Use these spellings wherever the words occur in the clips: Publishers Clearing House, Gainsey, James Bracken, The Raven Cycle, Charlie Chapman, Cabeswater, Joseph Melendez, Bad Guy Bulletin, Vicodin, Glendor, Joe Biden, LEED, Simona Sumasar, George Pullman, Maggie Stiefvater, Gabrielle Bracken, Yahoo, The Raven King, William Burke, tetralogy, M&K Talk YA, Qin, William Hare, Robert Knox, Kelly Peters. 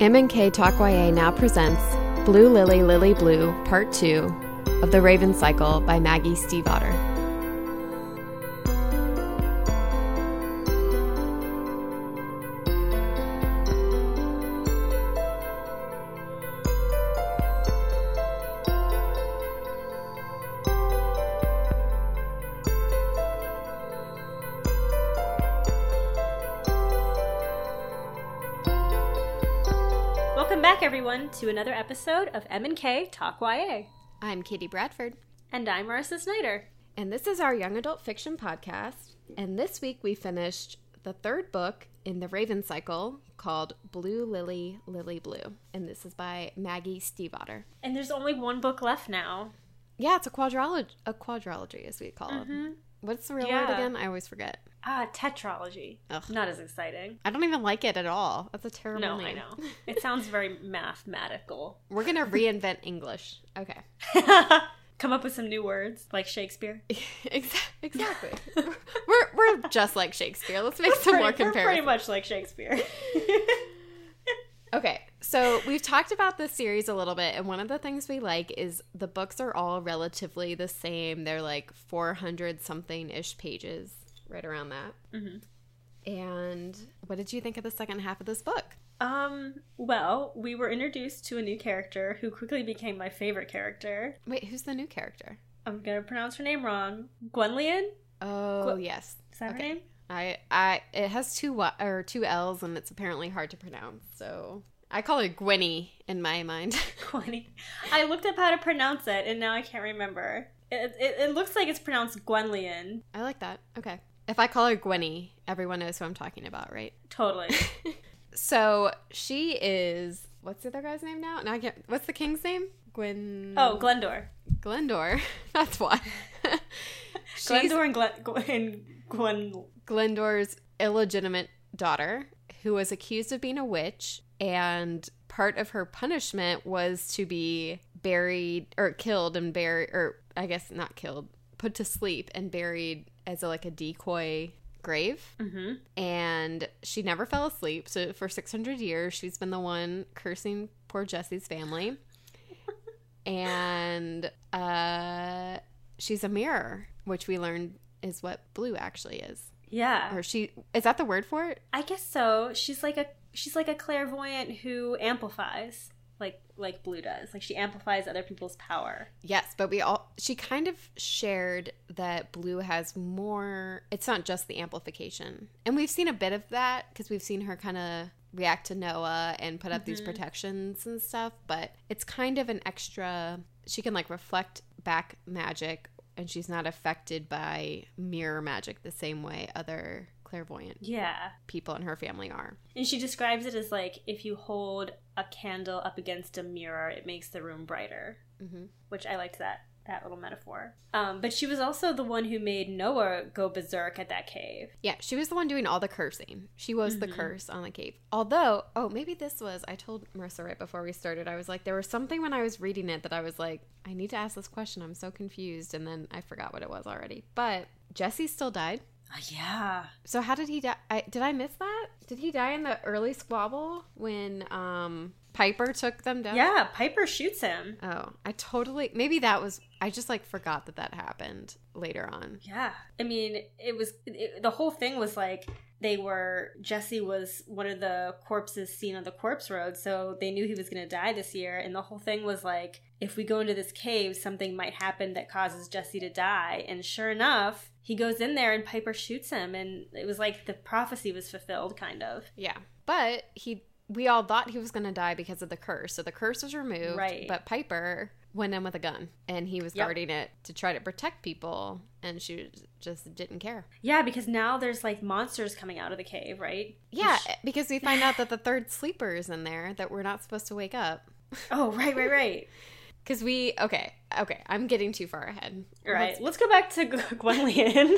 M&K Talk YA now presents Blue Lily, Lily Blue, Part 2 of The Raven Cycle by Maggie Stiefvater. To another episode of M&K Talk YA. I'm Katie Bradford. And I'm Marissa Snyder. And this is our young adult fiction podcast. And this week we finished the third book in the Raven Cycle called Blue Lily, Lily Blue. And this is by Maggie Stiefvater. And there's only one book left now. Yeah, it's a quadrilogy as we call it. What's the real word again? I always forget. Tetralogy. Ugh. Not as exciting. I don't even like it at all. That's a terrible name. I know. It sounds very mathematical. We're going to reinvent English. Okay. Come up with some new words, like Shakespeare. Exactly. We're just like Shakespeare. Let's make some more comparisons. We're pretty much like Shakespeare. Okay, so we've talked about this series a little bit, and one of the things we like is the books are all relatively the same. They're like 400-something-ish pages, right around that. Mm-hmm. And what did you think of the second half of this book? Well, we were introduced to a new character who quickly became my favorite character. Wait, who's the new character? I'm going to pronounce her name wrong. Gwenllian? Oh, yes. Is that her name? It has two L's and it's apparently hard to pronounce, so I call her Gwenny in my mind. Gwenny. I looked up how to pronounce it and now I can't remember. It looks like it's pronounced Gwenllian. I like that. Okay. If I call her Gwenny, everyone knows who I'm talking about, right? Totally. So she is, what's the other guy's name now? What's the king's name? Glendor. Glendor. That's why. Glendor and Glendor's illegitimate daughter, who was accused of being a witch, and part of her punishment was to be put to sleep and buried as a decoy grave. Mm-hmm. And she never fell asleep, so for 600 years she's been the one cursing poor Jesse's family. And she's a mirror, which we learned is what blue actually is. Yeah. Or she is that the word for it? I guess so. She's like a clairvoyant who amplifies, like blue does. Like she amplifies other people's power. Yes, but she kind of shared that blue has more. It's not just the amplification, and we've seen a bit of that because we've seen her kind of react to Noah and put up these protections and stuff. But it's kind of an extra. She can reflect back magic. And she's not affected by mirror magic the same way other clairvoyant people in her family are. And she describes it as if you hold a candle up against a mirror, it makes the room brighter. Mm-hmm. Which I liked that little metaphor. But she was also the one who made Noah go berserk at that cave. Yeah, she was the one doing all the cursing. She was the curse on the cave. Although, maybe this was, I told Marissa right before we started, I was there was something when I was reading it that I was I need to ask this question. I'm so confused. And then I forgot what it was already. But Jesse still died. Yeah. So how did he die? Did I miss that? Did he die in the early squabble when Piper took them down? Yeah, Piper shoots him. Oh, maybe that was, I just forgot that happened later on. Yeah. I mean, the whole thing was Jesse was one of the corpses seen on the corpse road, so they knew he was going to die this year, and the whole thing was if we go into this cave, something might happen that causes Jesse to die, and sure enough, he goes in there and Piper shoots him, and it was the prophecy was fulfilled, kind of. Yeah, but we all thought he was going to die because of the curse, so the curse was removed, right. But Piper went in with a gun, and he was guarding it to try to protect people, and she just didn't care. Yeah, because now there's monsters coming out of the cave, right? Yeah, because we find out that the third sleeper is in there that we're not supposed to wake up. Oh, right. Because okay, I'm getting too far ahead. All right, let's go back to Gwenllian,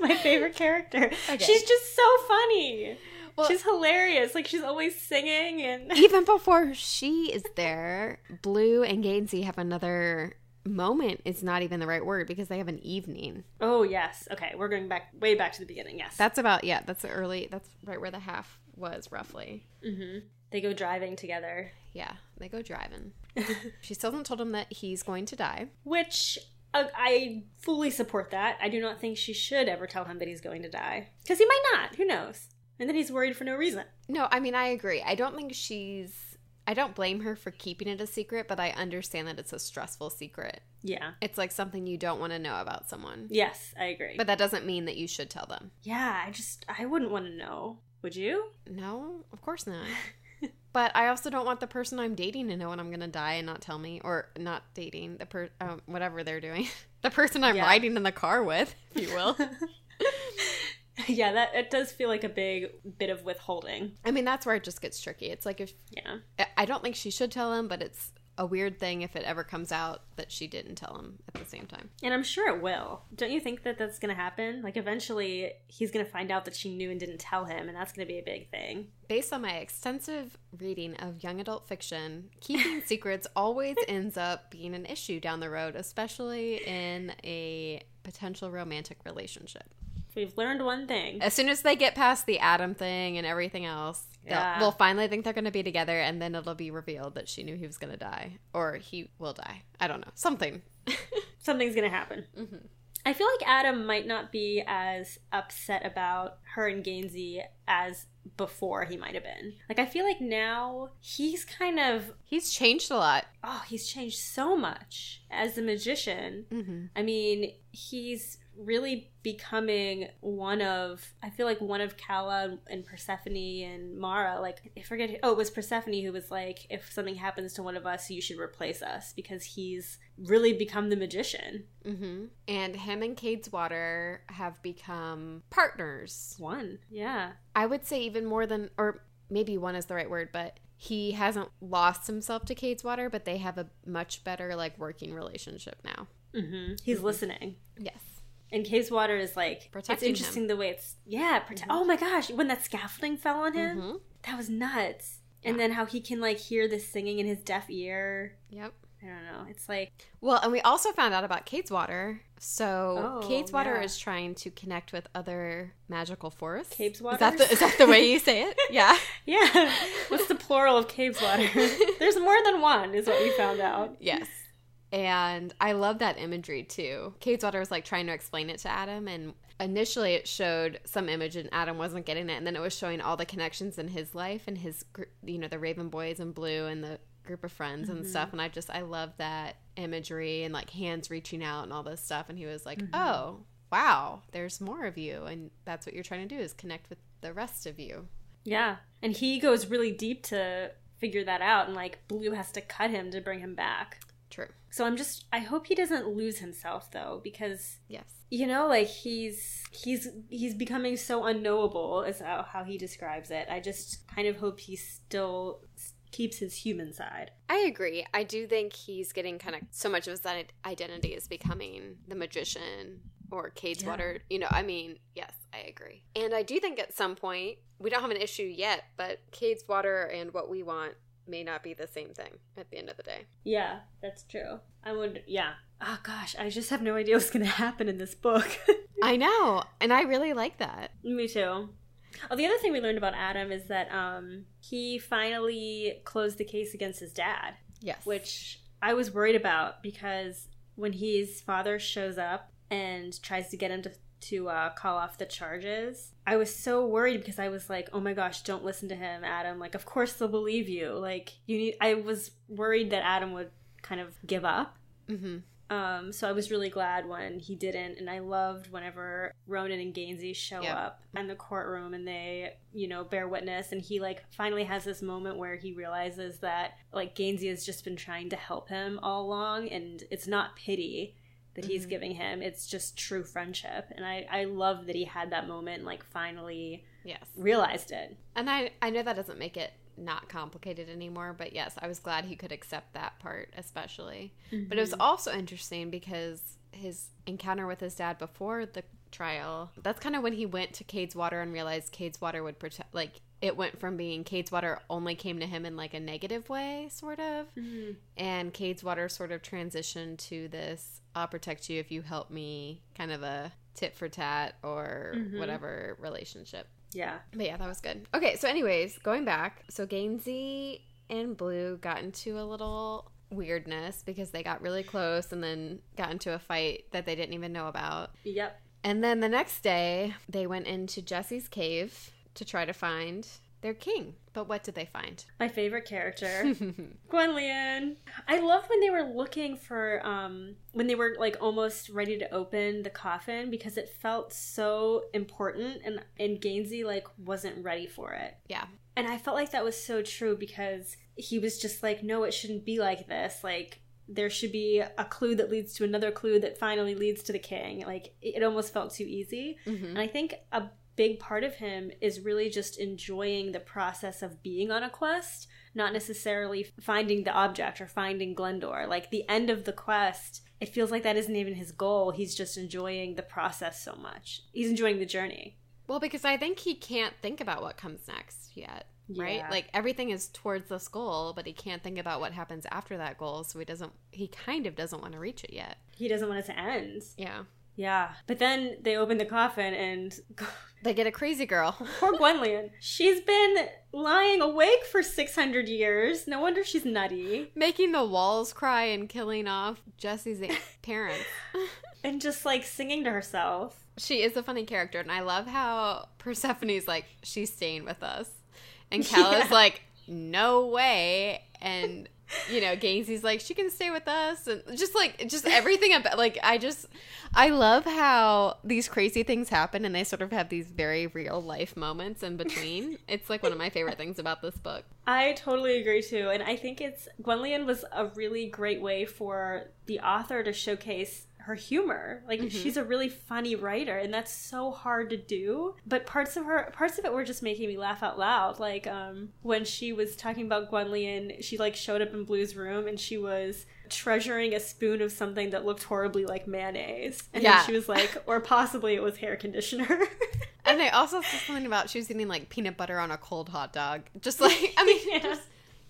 my favorite character. Okay. She's just so funny. Well, she's hilarious. She's always singing. And even before she is there, Blue and Gainsey have another moment is not even the right word because they have an evening. Oh, yes. Okay. We're going back way back to the beginning. Yes. That's about, yeah, that's early. That's right where the half was roughly. Mm-hmm. They go driving together. Yeah. They go driving. She still hasn't told him that he's going to die. Which... I fully support that. I do not think she should ever tell him that he's going to die. Because he might not. Who knows? And then he's worried for no reason. No, I mean, I agree. I don't think I don't blame her for keeping it a secret, but I understand that it's a stressful secret. Yeah. It's like something you don't want to know about someone. Yes, I agree. But that doesn't mean that you should tell them. Yeah, I wouldn't want to know. Would you? No, of course not. But I also don't want the person I'm dating to know when I'm going to die and not tell me. Or not dating. Whatever they're doing. The person I'm riding in the car with, if you will. Yeah, that it does feel like a big bit of withholding. I mean, that's where it just gets tricky. It's like if... Yeah. I don't think she should tell him, but it's a weird thing if it ever comes out that she didn't tell him at the same time. And I'm sure it will. Don't you think that that's going to happen? Like, eventually, he's going to find out that she knew and didn't tell him, and that's going to be a big thing. Based on my extensive reading of young adult fiction, keeping secrets always ends up being an issue down the road, especially in a potential romantic relationship. We've learned one thing. As soon as they get past the Adam thing and everything else, we'll finally think they're going to be together, and then it'll be revealed that she knew he was going to die. Or he will die. I don't know. Something. Something's going to happen. Mm-hmm. I feel like Adam might not be as upset about her and Gainsey as before he might have been. Like, I feel like now he's kind of... He's changed a lot. Oh, he's changed so much as a magician. Mm-hmm. I mean, he's... really becoming one of Kala and Persephone and Mara. Like, I forget it was Persephone who was like, if something happens to one of us, you should replace us, because he's really become the magician. Mm-hmm. And him and Cabeswater have become partners. One. Yeah. I would say even more than, or maybe one is the right word, but he hasn't lost himself to Cabeswater, but they have a much better, like, working relationship now. Mm-hmm. He's listening. Yes. And Cabeswater is like, protecting it's interesting him. The way it's, yeah. Mm-hmm. Oh my gosh, when that scaffolding fell on him, mm-hmm. that was nuts. Yeah. And then how he can like hear the singing in his deaf ear. Yep. I don't know. It's like. Well, and we also found out about Cabeswater. So Cabeswater is trying to connect with other magical forests. Cabeswater? Is that the way you say it? Yeah. Yeah. What's the plural of Cabeswater? There's more than one is what we found out. Yes. And I love that imagery, too. Cabeswater was, like, trying to explain it to Adam, and initially it showed some image, and Adam wasn't getting it, and then it was showing all the connections in his life and his, you know, the Raven Boys and Blue and the group of friends and mm-hmm. stuff, and I love that imagery and, like, hands reaching out and all this stuff, and he was like, mm-hmm. oh, wow, there's more of you, and that's what you're trying to do is connect with the rest of you. Yeah, and he goes really deep to figure that out, and, like, Blue has to cut him to bring him back. True. So I hope he doesn't lose himself, though, because, yes, you know, like, he's becoming so unknowable is how he describes it. I just kind of hope he still keeps his human side. I agree. I do think he's getting kind of so much of his identity is becoming the magician or Cabeswater. Yeah. You know, I mean, yes, I agree. And I do think at some point, we don't have an issue yet, but Cabeswater and what we want may not be the same thing at the end of the day. Yeah, that's true. I would, yeah. Oh gosh, I just have no idea what's going to happen in this book. I know, and I really like that. Me too. Oh, the other thing we learned about Adam is that he finally closed the case against his dad. Yes. Which I was worried about, because when his father shows up and tries to get him to call off the charges, I was so worried, because I was like, oh my gosh, don't listen to him, Adam. Like, of course they'll believe you. Like, I was worried that Adam would kind of give up. Mm-hmm. So I was really glad when he didn't, and I loved whenever Ronan and Gainsey show up in the courtroom and they, you know, bear witness, and he, like, finally has this moment where he realizes that, like, Gainsey has just been trying to help him all along, and it's not pity that he's mm-hmm. giving him. It's just true friendship. And I love that he had that moment and, like, finally realized it. And I know that doesn't make it not complicated anymore, but yes, I was glad he could accept that part especially. Mm-hmm. But it was also interesting because his encounter with his dad before the trial, that's kind of when he went to Cabeswater and realized Cabeswater would protect, like, it went from being Cabeswater only came to him in like a negative way, sort of. Mm-hmm. And Cabeswater sort of transitioned to this, I'll protect you if you help me, kind of a tit for tat or mm-hmm. whatever relationship. Yeah. But yeah, that was good. Okay, so anyways, going back. So Gainsey and Blue got into a little weirdness because they got really close and then got into a fight that they didn't even know about. Yep. And then the next day, they went into Jesse's cave to try to find their king. But what did they find? My favorite character, Gwenllian. I love when they were looking for, when they were like almost ready to open the coffin, because it felt so important and Gainsey like wasn't ready for it. Yeah. And I felt like that was so true because he was just like, no, it shouldn't be like this. Like, there should be a clue that leads to another clue that finally leads to the king. Like, it almost felt too easy. Mm-hmm. And I think a big part of him is really just enjoying the process of being on a quest, not necessarily finding the object or finding Glendor. Like, the end of the quest, it feels like that isn't even his goal. He's just enjoying the process so much. He's enjoying the journey. Well, because I think he can't think about what comes next yet. Yeah. Right? Like, everything is towards this goal, but he can't think about what happens after that goal, so he kind of doesn't want to reach it yet. He doesn't want it to end. Yeah. Yeah. But then they open the coffin and they get a crazy girl. Poor Gwenllian. She's been lying awake for 600 years. No wonder she's nutty. Making the walls cry and killing off Jesse's parents. And just, like, singing to herself. She is a funny character, and I love how Persephone's like, she's staying with us. And Cal is like, no way. And, you know, Gainsey's like, she can stay with us. And just everything about, like, I love how these crazy things happen and they sort of have these very real life moments in between. It's like one of my favorite things about this book. I totally agree too. And I think Gwenllian was a really great way for the author to showcase her humor. Like, mm-hmm. she's a really funny writer, and that's so hard to do, but parts of it were just making me laugh out loud. Like, when she was talking about Gwenllian, she like showed up in Blue's room and she was treasuring a spoon of something that looked horribly like mayonnaise, and yeah. then she was like, or possibly it was hair conditioner. And I also saw something about she was eating like peanut butter on a cold hot dog. Just like, I mean, yeah.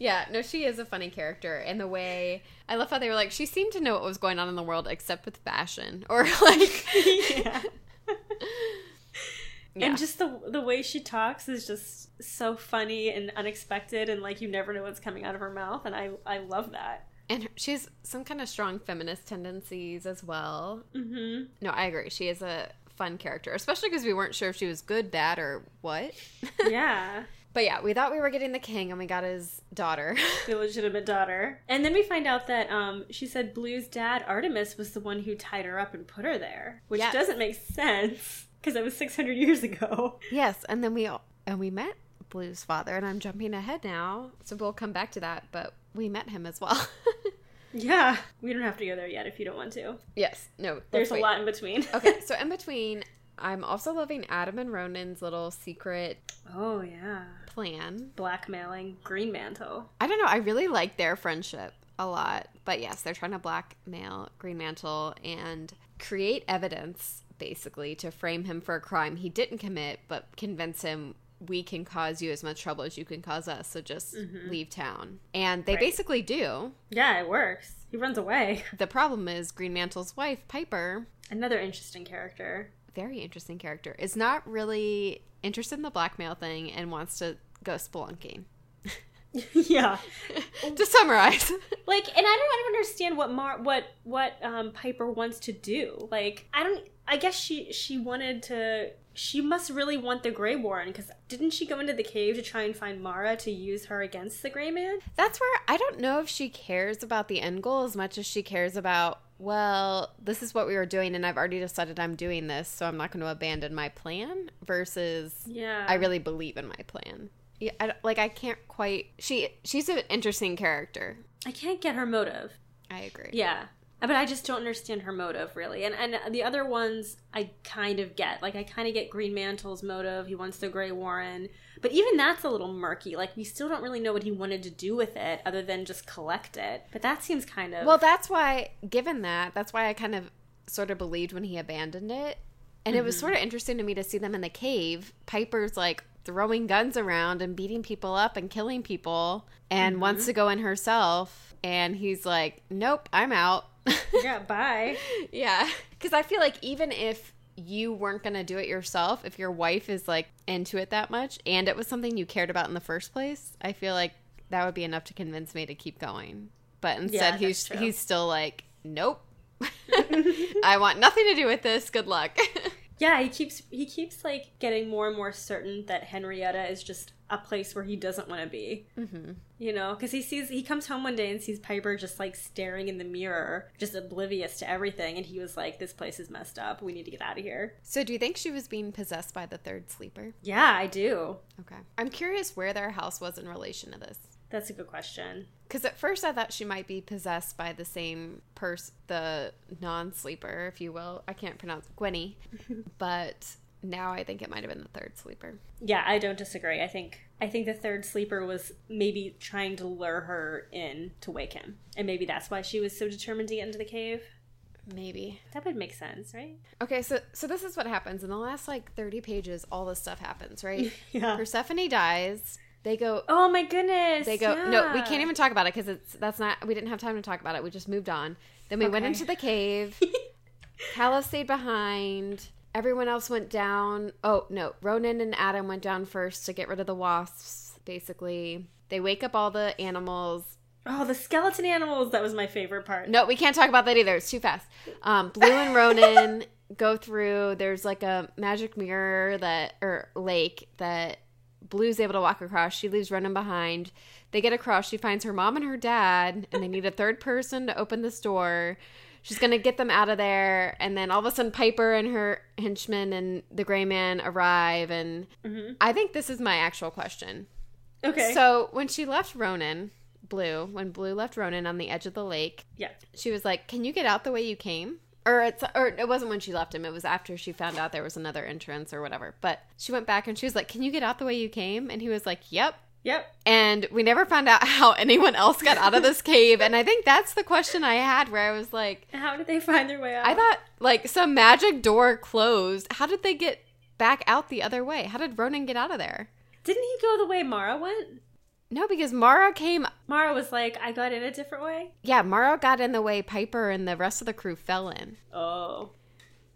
Yeah, no, she is a funny character, and the way, I love how they were like, she seemed to know what was going on in the world except with fashion, or like, yeah. Yeah. And just the way she talks is just so funny and unexpected, and like, you never know what's coming out of her mouth, and I love that. And she has some kind of strong feminist tendencies as well. Mm-hmm. No, I agree. She is a fun character, especially because we weren't sure if she was good, bad, or what. Yeah. But yeah, we thought we were getting the king, and we got his daughter. The legitimate daughter. And then we find out that she said Blue's dad, Artemis, was the one who tied her up and put her there. Which yes. doesn't make sense, because that was 600 years ago. Yes, and then we met Blue's father, and I'm jumping ahead now, so we'll come back to that, but we met him as well. Yeah, we don't have to go there yet if you don't want to. Yes, no. There's a lot in between. Okay, so in between, I'm also loving Adam and Ronan's little secret plan. Blackmailing Green Mantle. I don't know. I really like their friendship a lot. But yes, they're trying to blackmail Green Mantle and create evidence, basically, to frame him for a crime he didn't commit, but convince him, we can cause you as much trouble as you can cause us, so just mm-hmm. leave town. And they basically do. Yeah, it works. He runs away. The problem is Green Mantle's wife, Piper. Another interesting character. Very interesting character, is not really interested in the blackmail thing and wants to go spelunking. Yeah. To summarize. Like, and I don't understand what Piper wants to do. Like, I guess she must really want the Grey Warren, because didn't she go into the cave to try and find Mara to use her against the Grey Man? That's where I don't know if she cares about the end goal as much as she cares about, well, this is what we were doing, and I've already decided I'm doing this, so I'm not going to abandon my plan, versus I really believe in my plan. Yeah, I can't quite... She's an interesting character. I can't get her motive. I agree. Yeah. But I just don't understand her motive, really. And the other ones I kind of get. Like, I kind of get Green Mantle's motive. He wants the Grey Warren. But even that's a little murky. Like, we still don't really know what he wanted to do with it other than just collect it. But that seems kind of... Well, that's why, given that, that's why I kind of sort of believed when he abandoned it. And mm-hmm. it was sort of interesting to me to see them in the cave. Piper's like... throwing guns around and beating people up and killing people and wants to go in herself. And he's like, nope, I'm out. Yeah, bye. Yeah. Because I feel like even if you weren't going to do it yourself, if your wife is like into it that much and it was something you cared about in the first place, I feel like that would be enough to convince me to keep going. But instead, he's still like, nope. I want nothing to do with this. Good luck. Yeah, he keeps like getting more and more certain that Henrietta is just a place where he doesn't want to be. Mm-hmm. You know, because he comes home one day and sees Piper just like staring in the mirror, just oblivious to everything, and he was like, "This place is messed up. We need to get out of here." So, do you think she was being possessed by the third sleeper? Yeah, I do. Okay, I'm curious where their house was in relation to this. That's a good question. Because at first I thought she might be possessed by the same person, the non-sleeper, if you will. I can't pronounce Gwenny. But now I think it might have been the third sleeper. Yeah, I don't disagree. I think the third sleeper was maybe trying to lure her in to wake him. And maybe that's why she was so determined to get into the cave. Maybe. That would make sense, right? Okay, so this is what happens. In the last, 30 pages, all this stuff happens, right? Yeah. Persephone dies. They go, oh my goodness. They go, yeah. No, we can't even talk about it because we didn't have time to talk about it. We just moved on. Then we went into the cave. Caliph stayed behind. Everyone else went down. Oh, no. Ronan and Adam went down first to get rid of the wasps, basically. They wake up all the animals. Oh, the skeleton animals. That was my favorite part. No, we can't talk about that either. It's too fast. Blue and Ronan go through. There's a magic mirror or lake that Blue's able to walk across. She leaves Ronan behind. They get across. She finds her mom and her dad, and they need a third person to open this door. She's going to get them out of there, and then all of a sudden Piper and her henchmen and the gray man arrive, and I think this is my actual question. Okay. So when she left Ronan, Blue left Ronan on the edge of the lake, yeah, she was like, can you get out the way you came? Or it wasn't when she left him. It was after she found out there was another entrance or whatever. But she went back and she was like, can you get out the way you came? And he was like, yep. Yep. And we never found out how anyone else got out of this cave. And I think that's the question I had where I was like, how did they find their way out? I thought some magic door closed. How did they get back out the other way? How did Ronan get out of there? Didn't he go the way Mara went? No, because Mara was like, I got in a different way? Yeah, Mara got in the way Piper and the rest of the crew fell in. Oh.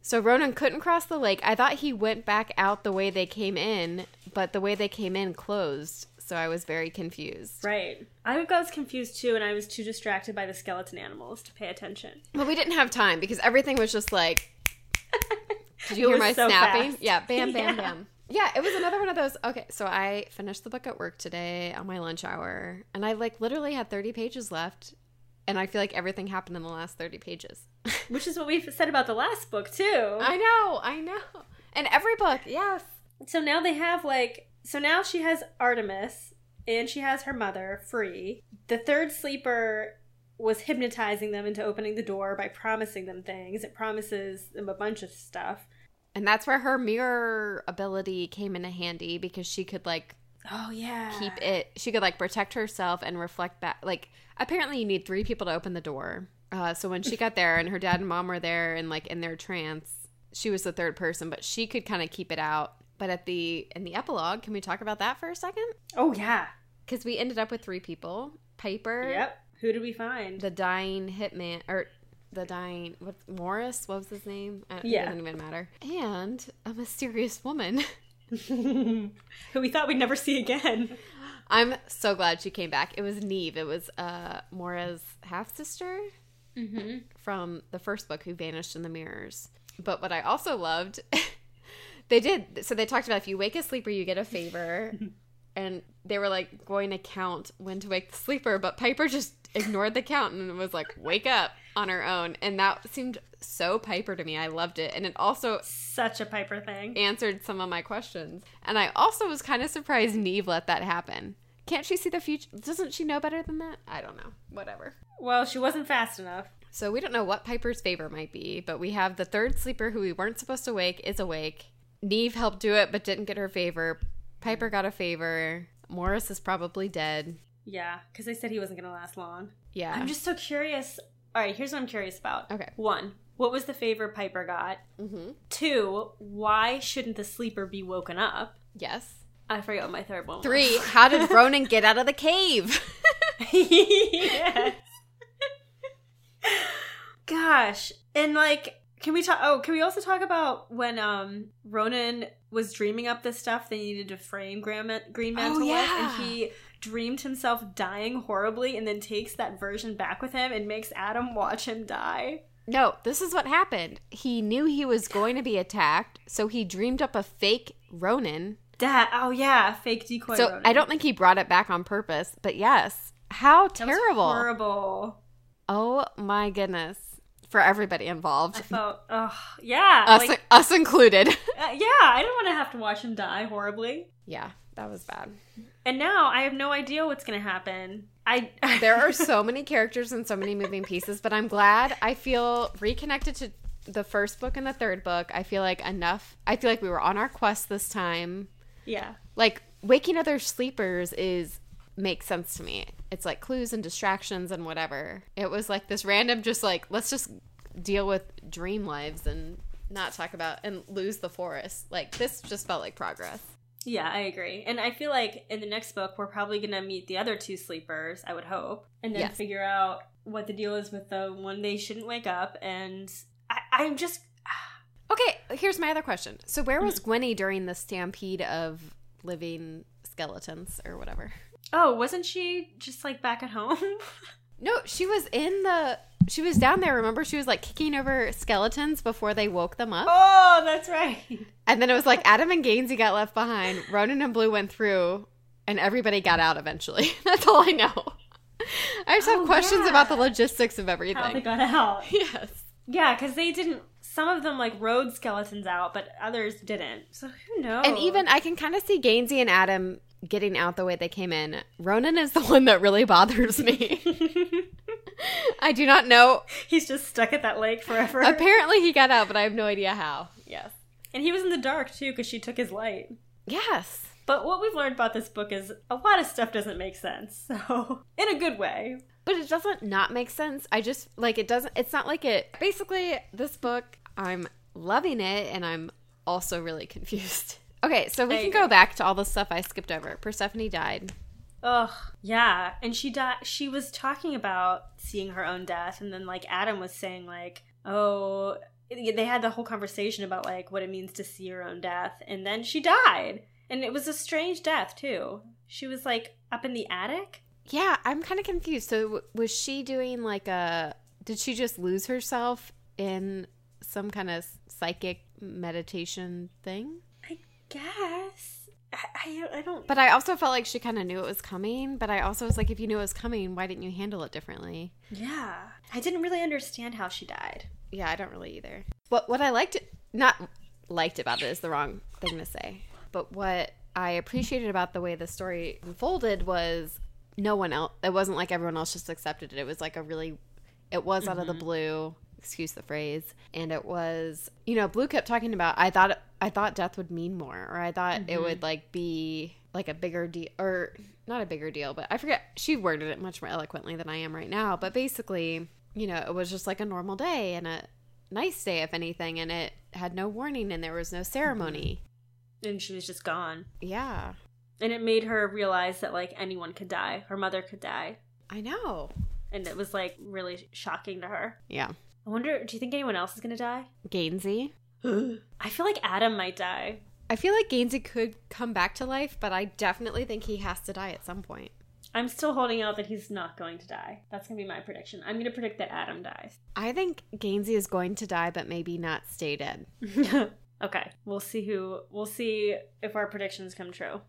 So Ronan couldn't cross the lake. I thought he went back out the way they came in, but the way they came in closed, so I was very confused. Right. I was confused too, and I was too distracted by the skeleton animals to pay attention. Well, we didn't have time because everything was just like, did you hear my snapping? Fast. Yeah, bam, bam, bam. Yeah, it was another one of those. Okay, so I finished the book at work today on my lunch hour, and I literally had 30 pages left, and I feel like everything happened in the last 30 pages. Which is what we've said about the last book, too. I know. And every book, yes. So now they have, so now she has Artemis, and she has her mother, free. The third sleeper was hypnotizing them into opening the door by promising them things. It promises them a bunch of stuff. And that's where her mirror ability came into handy because she could, oh, yeah, keep it. She could, protect herself and reflect back. Apparently you need 3 people to open the door. So when she got there and her dad and mom were there and, in their trance, she was the third person. But she could kind of keep it out. But in the epilogue, can we talk about that for a second? Oh, yeah. Because we ended up with 3 people. Piper. Yep. Who did we find? The dying hitman. Or the dying, Morris? What was his name? It doesn't even matter. And a mysterious woman. Who we thought we'd never see again. I'm so glad she came back. It was Neve. It was Mora's half-sister from the first book who vanished in the mirrors. But what I also loved, they did. So they talked about if you wake a sleeper, you get a favor. And they were, going to count when to wake the sleeper. But Piper just ignored the count and was like, wake up on her own. And that seemed so Piper to me. I loved it. And it also... such a Piper thing. ...answered some of my questions. And I also was kind of surprised Neve let that happen. Can't she see the future? Doesn't she know better than that? I don't know. Whatever. Well, she wasn't fast enough. So we don't know what Piper's favor might be. But we have the third sleeper who we weren't supposed to wake is awake. Neve helped do it but didn't get her favor. Piper got a favor. Morris is probably dead. Yeah, because they said he wasn't going to last long. Yeah. I'm just so curious. All right, here's what I'm curious about. Okay. 1, what was the favor Piper got? 2, why shouldn't the sleeper be woken up? Yes. I forgot my third one. Three, how did Ronan get out of the cave? Yes. Gosh. And like, can we also talk about when Ronan was dreaming up the stuff they needed to frame Green Mantle with, and he dreamed himself dying horribly and then takes that version back with him and makes Adam watch him die? No, this is what happened. He knew he was going to be attacked, so he dreamed up a fake Ronan. Fake decoy. So Ronan. I don't think he brought it back on purpose, but yes. How terrible. That was horrible. Oh my goodness. For everybody involved. I felt, us included. I didn't want to have to watch him die horribly. Yeah, that was bad. And now I have no idea what's going to happen. There are so many characters and so many moving pieces, but I'm glad I feel reconnected to the first book and the third book. I feel like enough. I feel like we were on our quest this time. Yeah. Like, waking other sleepers makes sense to me. It's like clues and distractions and whatever. It was like this random let's just deal with dream lives and not talk about and lose the forest. Like, this just felt like progress. Yeah, I agree. And I feel like in the next book, we're probably going to meet the other two sleepers, I would hope, and then figure out what the deal is with the one they shouldn't wake up. And I'm just... Okay, here's my other question. So where was Gwenny during the stampede of living skeletons or whatever? Oh, wasn't she just back at home? No, she was down there, remember? She was kicking over skeletons before they woke them up. Oh, that's right. And then it was Adam and Gainsey got left behind. Ronan and Blue went through and everybody got out eventually. That's all I know. I just have questions about the logistics of everything. How they got out. Yes. Yeah, because they didn't, some of them rode skeletons out, but others didn't. So who knows? And even I can kind of see Gainsey and Adam getting out the way they came in. Ronan is the one that really bothers me. I do not know. He's just stuck at that lake forever. Apparently he got out, but I have no idea how. Yes. And he was in the dark, too, because she took his light. Yes. But what we've learned about this book is a lot of stuff doesn't make sense. So, in a good way. But it doesn't not make sense. I just, it doesn't, it's not like it. Basically, this book, I'm loving it, and I'm also really confused. Okay, so we can go back to all the stuff I skipped over. Persephone died. Ugh, yeah. And she was talking about seeing her own death. And then, Adam was saying, oh, they had the whole conversation about, what it means to see your own death. And then she died. And it was a strange death, too. She was, up in the attic. Yeah, I'm kind of confused. So was she doing, did she just lose herself in some kind of psychic meditation thing? Guess I don't. But I also felt like she kind of knew it was coming. But I also was if you knew it was coming, why didn't you handle it differently? Yeah, I didn't really understand how she died. Yeah, I don't really either. What I liked about it is the wrong thing to say. But what I appreciated about the way the story unfolded was no one else. It wasn't everyone else just accepted it. It was it was out of the blue. Excuse the phrase. And it was, Blue kept talking about, I thought death would mean more, or I thought it would be a bigger deal, or not a bigger deal, but I forget. She worded it much more eloquently than I am right now. But basically, it was just a normal day and a nice day, if anything. And it had no warning and there was no ceremony. And she was just gone. Yeah. And it made her realize that anyone could die. Her mother could die. I know. And it was really shocking to her. Yeah. I wonder, do you think anyone else is going to die? Gainsey? I feel Adam might die. I feel Gainsey could come back to life, but I definitely think he has to die at some point. I'm still holding out that he's not going to die. That's going to be my prediction. I'm going to predict that Adam dies. I think Gainsey is going to die, but maybe not stay dead. Okay. We'll see if our predictions come true.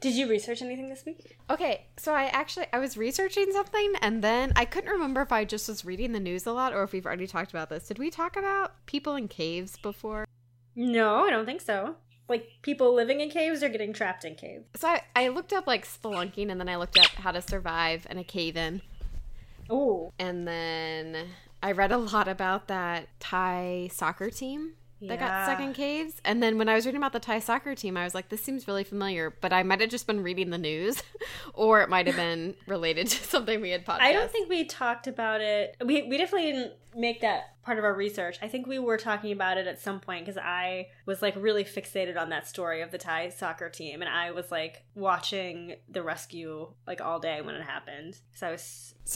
Did you research anything this week? Okay, so I was researching something, and then I couldn't remember if I just was reading the news a lot or if we've already talked about this. Did we talk about people in caves before? No, I don't think so. People living in caves or getting trapped in caves? So I looked up, spelunking, and then I looked up how to survive in a cave-in. Oh. And then I read a lot about that Thai soccer team. They got stuck in caves. And then when I was reading about the Thai soccer team, I was like, this seems really familiar, but I might have just been reading the news or it might have been related to something we had podcast. I don't think we talked about it. We definitely didn't make that part of our research. I think we were talking about it at some point because I was like really fixated on that story of the Thai soccer team, and I was like watching the rescue like all day when it happened. So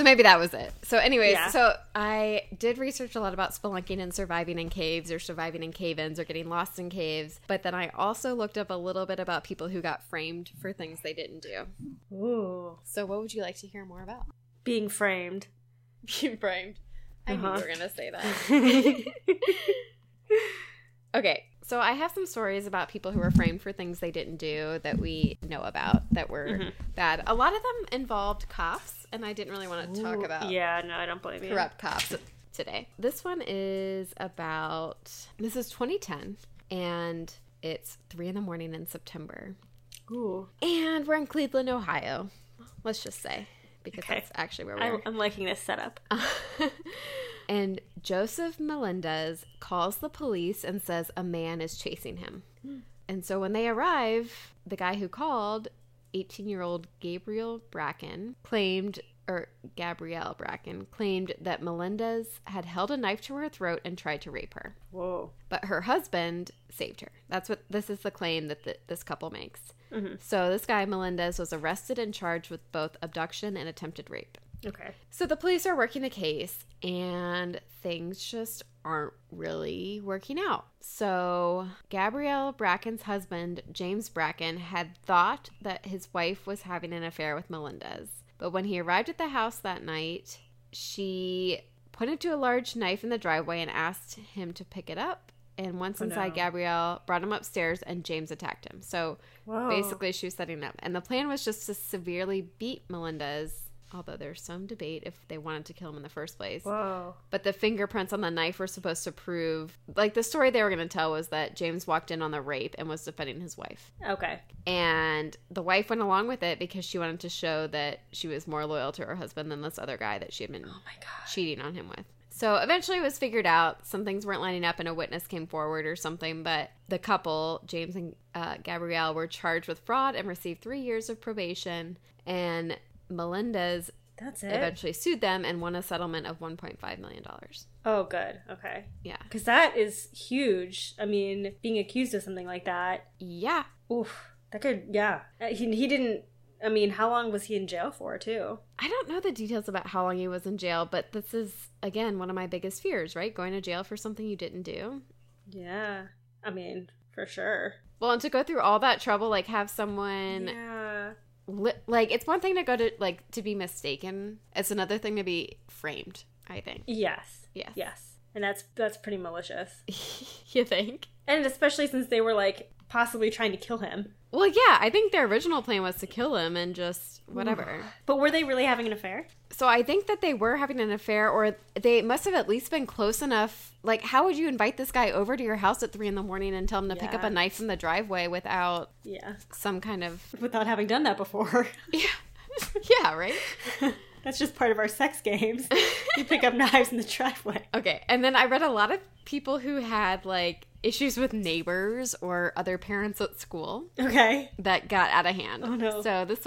maybe that was it. So anyways, yeah. So I did research a lot about spelunking and surviving in caves or surviving in cave-ins or getting lost in caves, but then I also looked up a little bit about people who got framed for things they didn't do. Ooh. So what would you like to hear more about? Being framed. Being framed. I knew you were going to say that. Okay, so I have some stories about people who were framed for things they didn't do that we know about that were bad. A lot of them involved cops, and I didn't really want to talk about I don't blame you. Corrupt cops today. This one is about, this is 2010, and it's 3 a.m. in September. Ooh. And we're in Cleveland, Ohio, let's just say. Because that's actually where we are. I'm liking this setup. And Joseph Melendez calls the police and says a man is chasing him. And so when they arrive, the guy who called, 18-year-old Gabrielle Bracken claimed that Melendez had held a knife to her throat and tried to rape her. Whoa. But her husband saved her. This is the claim that this couple makes. Mm-hmm. So this guy, Melendez, was arrested and charged with both abduction and attempted rape. Okay. So the police are working the case, and things just aren't really working out. So Gabrielle Bracken's husband, James Bracken, had thought that his wife was having an affair with Melendez. But when he arrived at the house that night, she pointed to a large knife in the driveway and asked him to pick it up. And once inside, Gabrielle brought him upstairs and James attacked him. So basically she was setting it up. And the plan was just to severely beat Melendez, although there's some debate if they wanted to kill him in the first place. Whoa. But the fingerprints on the knife were supposed to prove, like the story they were going to tell was that James walked in on the rape and was defending his wife. Okay. And the wife went along with it because she wanted to show that she was more loyal to her husband than this other guy that she had been cheating on him with. So eventually it was figured out some things weren't lining up and a witness came forward or something, but the couple, James and Gabrielle, were charged with fraud and received 3 years of probation, and Melendez eventually sued them and won a settlement of $1.5 million. Oh, good. Okay. Yeah. Because that is huge. I mean, being accused of something like that. Yeah. Oof. That could, yeah. He didn't. I mean, how long was he in jail for, too? I don't know the details about how long he was in jail, but this is, again, one of my biggest fears, right? Going to jail for something you didn't do. Yeah. I mean, for sure. Well, and to go through all that trouble, like, have someone... Yeah. Like, it's one thing to go to, like, to be mistaken. It's another thing to be framed, I think. Yes. And that's pretty malicious. You think? And especially since they were, like, possibly trying to kill him. Well, yeah, I think their original plan was to kill him and just whatever. But were they really having an affair? So I think that they were having an affair, or they must have at least been close enough. Like, how would you invite this guy over to your house at 3 a.m. and tell him to pick up a knife from the driveway without some kind of... Without having done that before. Yeah, right? That's just part of our sex games. You pick up knives in the driveway. Okay, and then I read a lot of people who had, like, issues with neighbors or other parents at school. Okay. That got out of hand. Oh, no. So this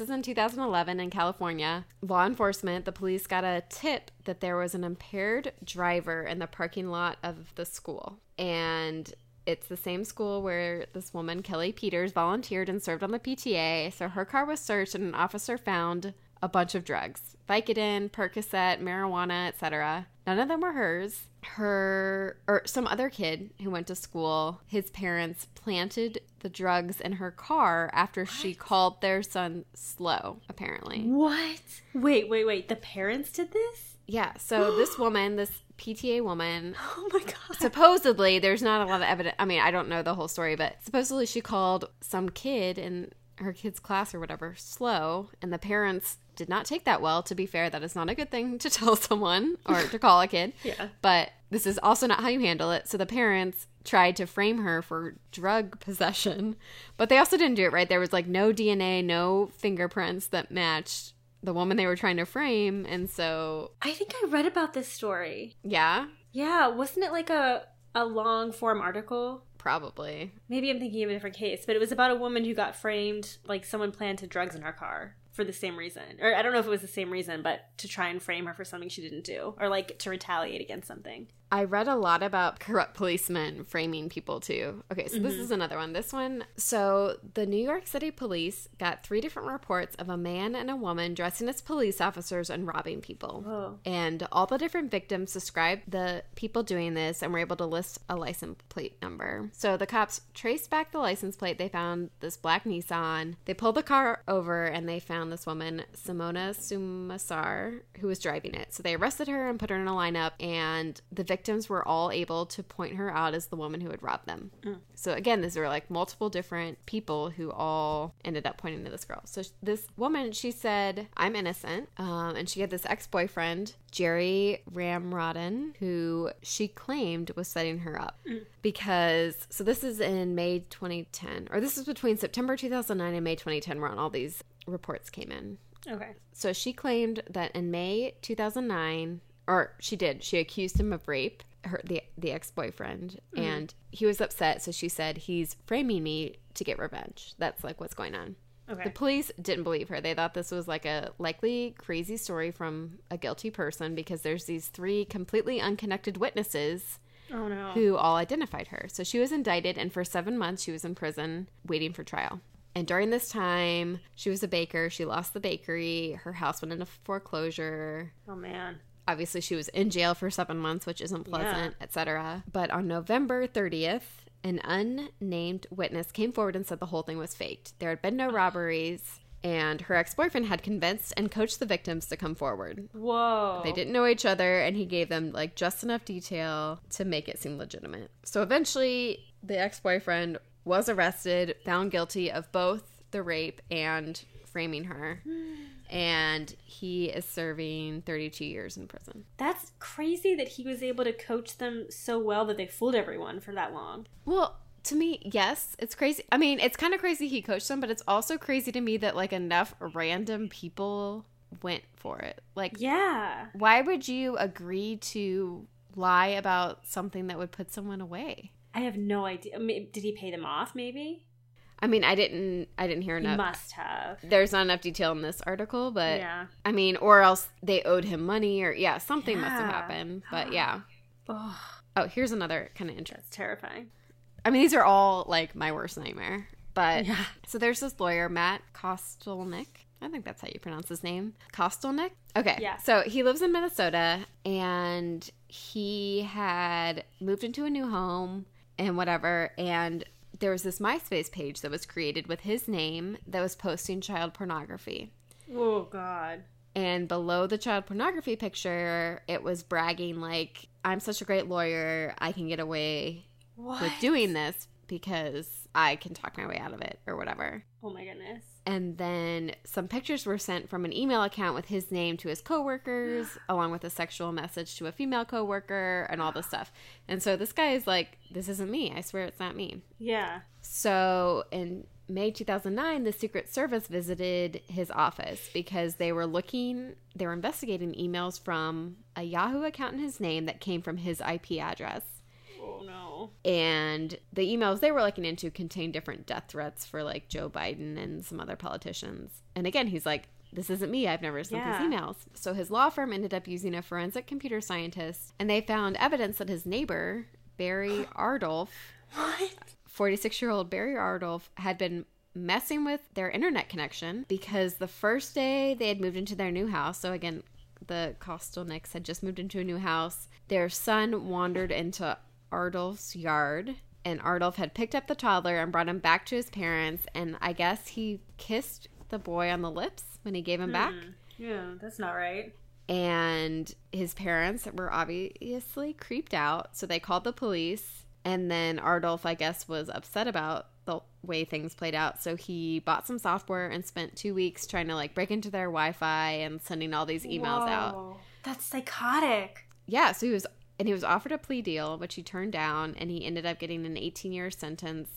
is in 2011 in California. Law enforcement, the police got a tip that there was an impaired driver in the parking lot of the school. And it's the same school where this woman, Kelly Peters, volunteered and served on the PTA. So her car was searched and an officer found a bunch of drugs. Vicodin, Percocet, marijuana, etc. None of them were hers. Her or some other kid who went to school, his parents planted the drugs in her car after she called their son slow, apparently. What? Wait. The parents did this? Yeah. So this woman, this PTA woman. Oh, my God. Supposedly, there's not a lot of evidence. I mean, I don't know the whole story, but supposedly she called some kid in her kid's class or whatever slow, and the parents did not take that well. To be fair, that is not a good thing to tell someone or to call a kid. Yeah. But this is also not how you handle it. So the parents tried to frame her for drug possession, but they also didn't do it right. There was like no DNA, no fingerprints that matched the woman they were trying to frame. And so... I think I read about this story. Yeah? Yeah. Wasn't it like a long form article? Probably. Maybe I'm thinking of a different case, but it was about a woman who got framed, like someone planted drugs in her car. for the same reason. Or I don't know if it was the same reason, but to try and frame her for something she didn't do, or like to retaliate against something. I read a lot about corrupt policemen framing people too. Okay, so this is another one. This one, so the New York City police got 3 different reports of a man and a woman dressing as police officers and robbing people. Whoa. And all the different victims described the people doing this and were able to list a license plate number. So the cops traced back the license plate. They found this black Nissan. They pulled the car over and they found this woman, Simona Sumasar, who was driving it. So they arrested her and put her in a lineup, and the victims were all able to point her out as the woman who had robbed them. So again, these were like multiple different people who all ended up pointing to this girl. So this woman, she said, I'm innocent. And she had this ex-boyfriend, Jerry Ramrodden, who she claimed was setting her up. Because, so this is in May 2010, or this is between September 2009 and May 2010 where all these reports came in. Okay. So she claimed that in May 2009, or she did, she accused him of rape, the ex-boyfriend, and he was upset, so she said, he's framing me to get revenge. That's like what's going on. Okay. The police didn't believe her. They thought this was like a likely crazy story from a guilty person because there's these 3 completely unconnected witnesses who all identified her. So she was indicted, and for 7 months she was in prison waiting for trial. And during this time, she was a baker. She lost the bakery. Her house went into foreclosure. Oh, man. Obviously, she was in jail for 7 months, which isn't pleasant, etc. But on November 30th, an unnamed witness came forward and said the whole thing was faked. There had been no robberies, and her ex-boyfriend had convinced and coached the victims to come forward. Whoa. They didn't know each other, and he gave them like just enough detail to make it seem legitimate. So eventually, the ex-boyfriend was arrested, found guilty of both the rape and framing her. And he is serving 32 years in prison. That's crazy that he was able to coach them so well that they fooled everyone for that long. Well, to me, yes, it's crazy. I mean, it's kind of crazy he coached them, but it's also crazy to me that like enough random people went for it. Like, yeah. Why would you agree to lie about something that would put someone away? I have no idea. Did he pay them off, maybe? I mean, I didn't hear enough. He must have. There's not enough detail in this article, but yeah. I mean, or else they owed him money or something must have happened. But yeah. Oh, here's another kind of interesting. That's terrifying. I mean, these are all like my worst nightmare. But yeah. So there's this lawyer, Matt Kostelnik. I think that's how you pronounce his name. Kostelnik? Okay. Yeah. So he lives in Minnesota, and he had moved into a new home and whatever, and there was this MySpace page that was created with his name that was posting child pornography. Oh, God. And below the child pornography picture, it was bragging like, I'm such a great lawyer, I can get away with doing this because I can talk my way out of it or whatever. Oh, my goodness. And then some pictures were sent from an email account with his name to his coworkers, along with a sexual message to a female coworker and all this stuff. And so this guy is like, this isn't me. I swear it's not me. Yeah. So in May 2009, the Secret Service visited his office because they were investigating emails from a Yahoo account in his name that came from his IP address. Oh, no. And the emails they were looking into contained different death threats for, like, Joe Biden and some other politicians. And again, he's like, this isn't me. I've never sent these emails. So his law firm ended up using a forensic computer scientist, and they found evidence that his neighbor, Barry Ardolf, 46-year-old Barry Ardolf, had been messing with their internet connection because the first day they had moved into their new house, so again, the Kostelniks had just moved into a new house, their son wandered into Ardolf's yard, and Ardolf had picked up the toddler and brought him back to his parents, and I guess he kissed the boy on the lips when he gave him back. Yeah, that's not right. And his parents were obviously creeped out, so they called the police, and then Ardolf, I guess, was upset about the way things played out, so he bought some software and spent 2 weeks trying to, like, break into their Wi-Fi and sending all these emails out. That's psychotic. Yeah, so he was offered a plea deal, which he turned down, and he ended up getting an 18-year sentence.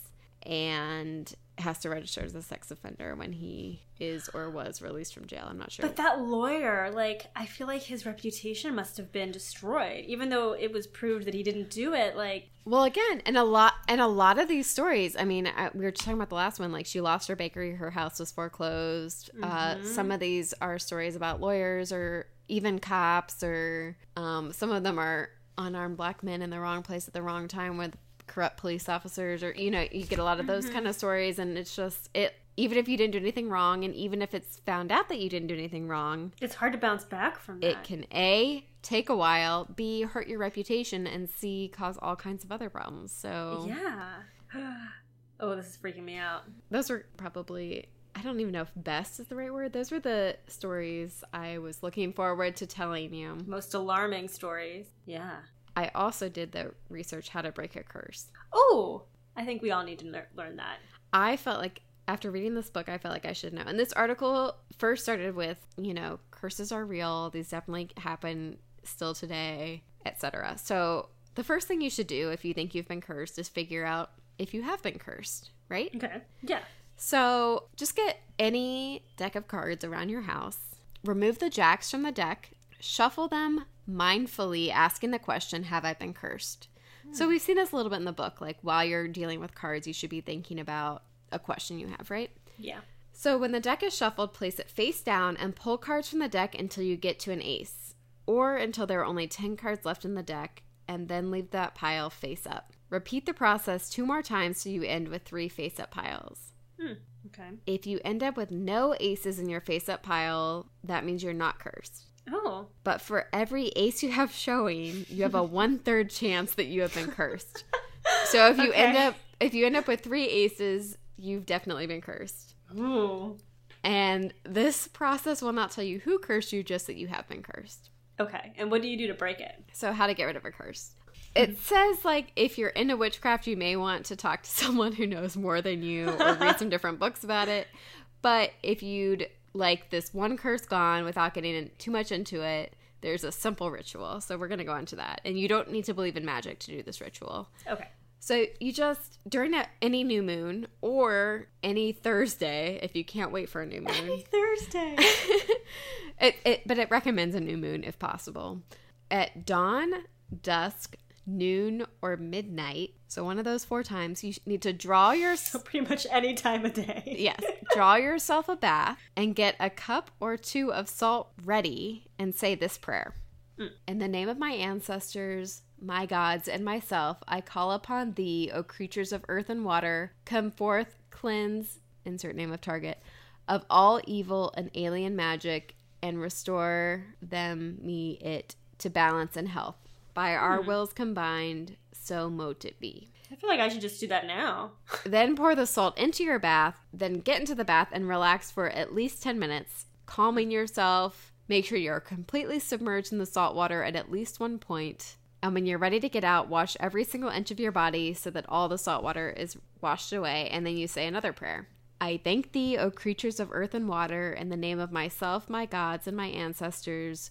And has to register as a sex offender when he is or was released from jail. I'm not sure. But that lawyer, like, I feel like his reputation must have been destroyed, even though it was proved that he didn't do it. Like, well, again, and a lot of these stories, I mean, we were talking about the last one, like, she lost her bakery, her house was foreclosed. Mm-hmm. Some of these are stories about lawyers or even cops, or some of them are unarmed black men in the wrong place at the wrong time with corrupt police officers, or, you know, you get a lot of those mm-hmm. kind of stories. And it's just, it, even if you didn't do anything wrong, and even if it's found out that you didn't do anything wrong, it's hard to bounce back from that. It can A, take a while, B, hurt your reputation, and C, cause all kinds of other problems. So yeah. Oh, this is freaking me out. Those are probably, I don't even know if best is the right word. Those were the stories I was looking forward to telling you. Most alarming stories. Yeah. I also did the research, how to break a curse. Oh, I think we all need to learn that. I felt like after reading this book, I felt like I should know. And this article first started with, you know, curses are real. These definitely happen still today, etc. So the first thing you should do if you think you've been cursed is figure out if you have been cursed, right? Okay. Yeah. So just get any deck of cards around your house. Remove the jacks from the deck. Shuffle them mindfully, asking the question, have I been cursed? Hmm. So we've seen this a little bit in the book. Like, while you're dealing with cards, you should be thinking about a question you have, right? Yeah. So when the deck is shuffled, place it face down and pull cards from the deck until you get to an ace, or until there are only 10 cards left in the deck, and then leave that pile face up. Repeat the process 2 more times so you end with 3 face-up piles. Hmm. Okay. If you end up with no aces in your face-up pile, that means you're not cursed. Oh. But for every ace you have showing, you have a 1/3 chance that you have been cursed. So if you end up with 3 aces, you've definitely been cursed. Ooh. And this process will not tell you who cursed you, just that you have been cursed. Okay. And what do you do to break it? So how to get rid of a curse. It says, like, if you're into witchcraft, you may want to talk to someone who knows more than you, or read some different books about it. But if you'd like this one curse gone without getting too much into it, there's a simple ritual. So we're going to go into that. And you don't need to believe in magic to do this ritual. Okay. So you just, during any new moon or any Thursday, if you can't wait for a new moon. Any Thursday. But it recommends a new moon if possible. At dawn, dusk, noon, or midnight, so one of those 4 times, you need to draw yourself. So pretty much any time of day. Yes. Draw yourself a bath and get a cup or 2 of salt ready and say this prayer. Mm. In the name of my ancestors, my gods, and myself, I call upon thee, O creatures of earth and water. Come forth, cleanse, insert name of target, of all evil and alien magic, and restore them, me, it, to balance and health. By our wills combined, so mote it be. I feel like I should just do that now. Then pour the salt into your bath, then get into the bath and relax for at least 10 minutes, calming yourself. Make sure you're completely submerged in the salt water at least one point. And when you're ready to get out, wash every single inch of your body so that all the salt water is washed away. And then you say another prayer. I thank thee, O creatures of earth and water, in the name of myself, my gods, and my ancestors.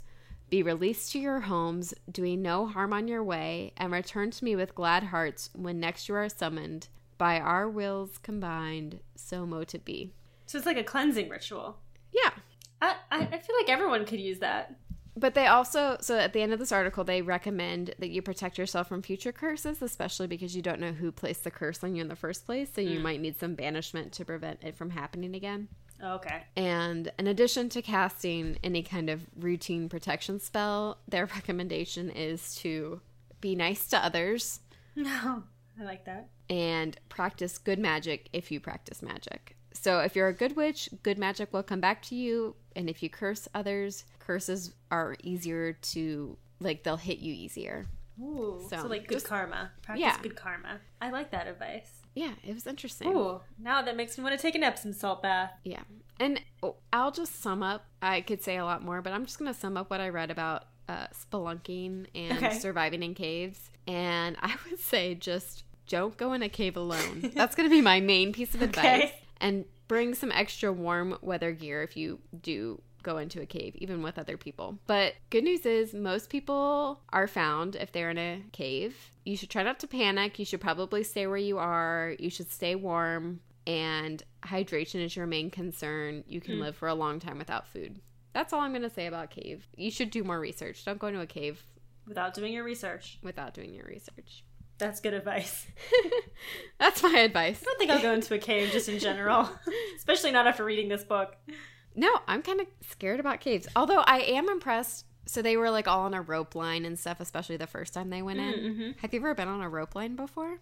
Be released to your homes, doing no harm on your way, and return to me with glad hearts when next you are summoned. By our wills combined, so mote it be. So it's like a cleansing ritual. Yeah. I feel like everyone could use that. But they also, so at the end of this article, they recommend that you protect yourself from future curses, especially because you don't know who placed the curse on you in the first place, so you might need some banishment to prevent it from happening again. Okay. And in addition to casting any kind of routine protection spell, their recommendation is to be nice to others. No, I like that. And practice good magic if you practice magic. So if you're a good witch, good magic will come back to you. And if you curse others, curses are easier to, like, they'll hit you easier. Ooh. So like, good karma. Practice good karma. I like that advice. Yeah, it was interesting. Ooh, now that makes me want to take an Epsom salt bath. Yeah. And I'll just sum up. I could say a lot more, but I'm just going to sum up what I read about spelunking and surviving in caves. And I would say just don't go in a cave alone. That's going to be my main piece of advice. Okay. And bring some extra warm weather gear if you do go into a cave, even with other people. But good news is most people are found if they're in a cave. You should try not to panic. You should probably stay where you are. You should stay warm. and hydration is your main concern, you can live for a long time without food. That's all I'm going to say about cave. You should do more research. Don't go into a cave without doing your research. That's good advice. That's my advice. I don't think I'll go into a cave just in general, especially not after reading this book. No, I'm kind of scared about caves. Although I am impressed. So they were like all on a rope line and stuff, especially the first time they went in. Mm-hmm. Have you ever been on a rope line before?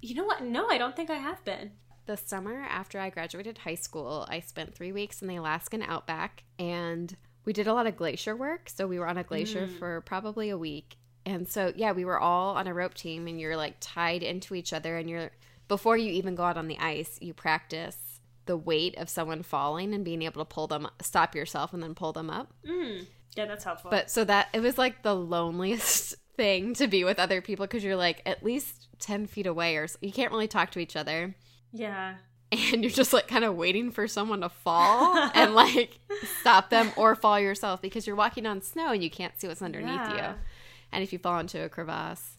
You know what? No, I don't think I have been. The summer after I graduated high school, I spent 3 weeks in the Alaskan outback, and we did a lot of glacier work. So we were on a glacier for probably a week. And so, yeah, we were all on a rope team, and you're like tied into each other, and you're, before you even go out on the ice, you practice the weight of someone falling and being able to pull them, stop yourself and then pull them up. Yeah, that's helpful. But so that, it was like the loneliest thing to be with other people, because you're like at least 10 feet away, or you can't really talk to each other. Yeah. And you're just like kind of waiting for someone to fall and like stop them or fall yourself, because you're walking on snow and you can't see what's underneath you. And if you fall into a crevasse,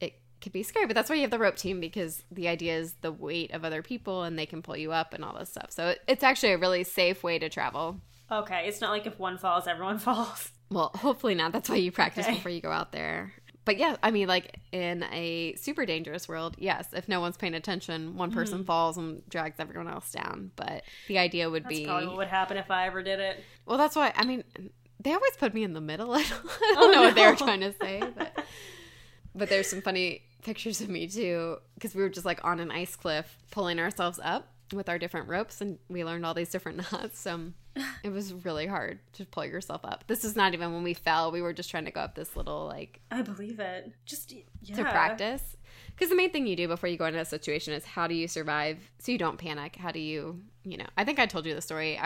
it could be scary. But that's why you have the rope team, because the idea is the weight of other people and they can pull you up and all this stuff. So it's actually a really safe way to travel. Okay. It's not like if one falls, everyone falls. Well, hopefully not. That's why you practice before you go out there. But yeah, I mean, like in a super dangerous world, yes, if no one's paying attention, one person falls and drags everyone else down. But the idea would be... That's probably what would happen if I ever did it. Well, that's why, I mean... They always put me in the middle. I don't know what they were trying to say, but there's some funny pictures of me too, because we were just like on an ice cliff pulling ourselves up with our different ropes, and we learned all these different knots. So it was really hard to pull yourself up. This is not even when we fell. We were just trying to go up this little like... I believe it. Just, yeah. To practice. Because the main thing you do before you go into a situation is how do you survive so you don't panic? How do you, you know, I think I told you the story.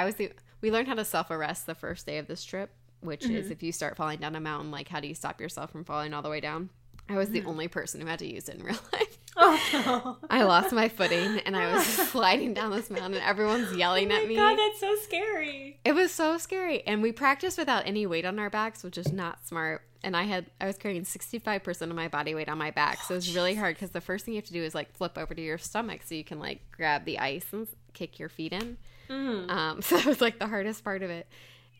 We learned how to self-arrest the first day of this trip, which is if you start falling down a mountain, like how do you stop yourself from falling all the way down? I was the only person who had to use it in real life. Oh, no. I lost my footing and I was sliding down this mountain and everyone's yelling at me. Oh my God, that's so scary. It was so scary. And we practiced without any weight on our backs, which is not smart. And I was carrying 65% of my body weight on my back. So it was really hard, because the first thing you have to do is like flip over to your stomach so you can like grab the ice and kick your feet in. So that was like the hardest part of it.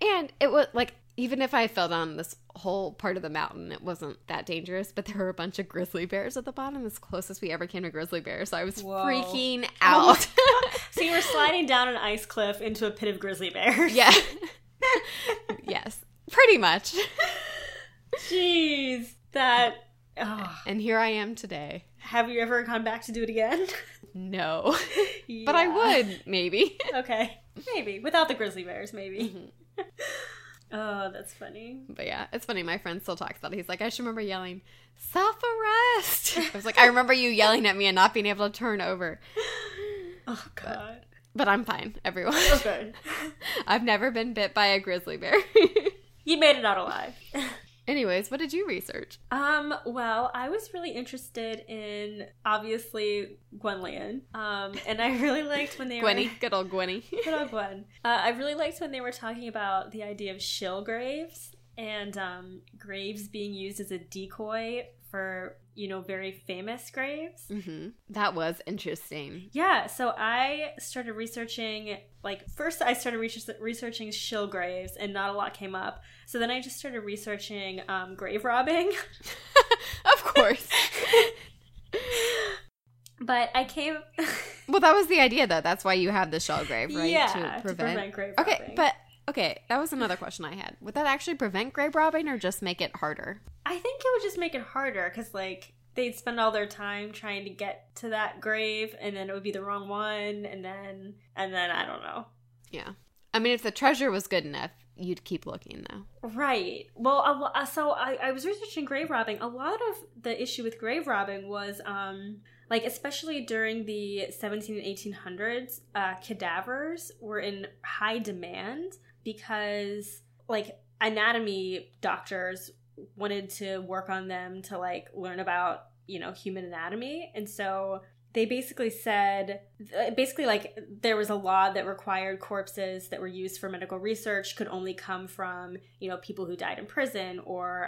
And it was like, even if I fell down this whole part of the mountain, it wasn't that dangerous, but there were a bunch of grizzly bears at the bottom. It's closest we ever came to grizzly bears. So I was freaking out. So you were sliding down an ice cliff into a pit of grizzly bears. Yeah. Yes. Pretty much. Jeez. And here I am today. Have you ever gone back to do it again? No. Yeah. But I would, maybe. Okay. Maybe. Without the grizzly bears, maybe. Mm-hmm. Oh, that's funny. But yeah, it's funny. My friend still talks about it. He's like, I should remember yelling, self-arrest. I was like, I remember you yelling at me and not being able to turn over. Oh, God. But I'm fine, everyone. Okay. I've never been bit by a grizzly bear. You made it out alive. Anyways, what did you research? Well, I was really interested in, obviously, Gwenllian. And I really liked when they were... Good old Gwenny. Good old Gwen. I really liked when they were talking about the idea of shill graves, and graves being used as a decoy for, you know, very famous graves. Mm-hmm. That was interesting. Yeah, so I started researching, researching shill graves, and not a lot came up. So then I just started researching grave robbing. Of course. But I came... Well, that was the idea, though. That's why you had the shill grave, right? Yeah, to prevent grave robbing. Okay, that was another question I had. Would that actually prevent grave robbing or just make it harder? I think it would just make it harder, because, like, they'd spend all their time trying to get to that grave, and then it would be the wrong one, and then I don't know. Yeah. I mean, if the treasure was good enough, you'd keep looking, though. Right. Well, so I was researching grave robbing. A lot of the issue with grave robbing was, like, especially during the 1700s and 1800s, cadavers were in high demand, because, like, anatomy doctors wanted to work on them to, like, learn about, you know, human anatomy. And so they basically said, like, there was a law that required corpses that were used for medical research could only come from, you know, people who died in prison or,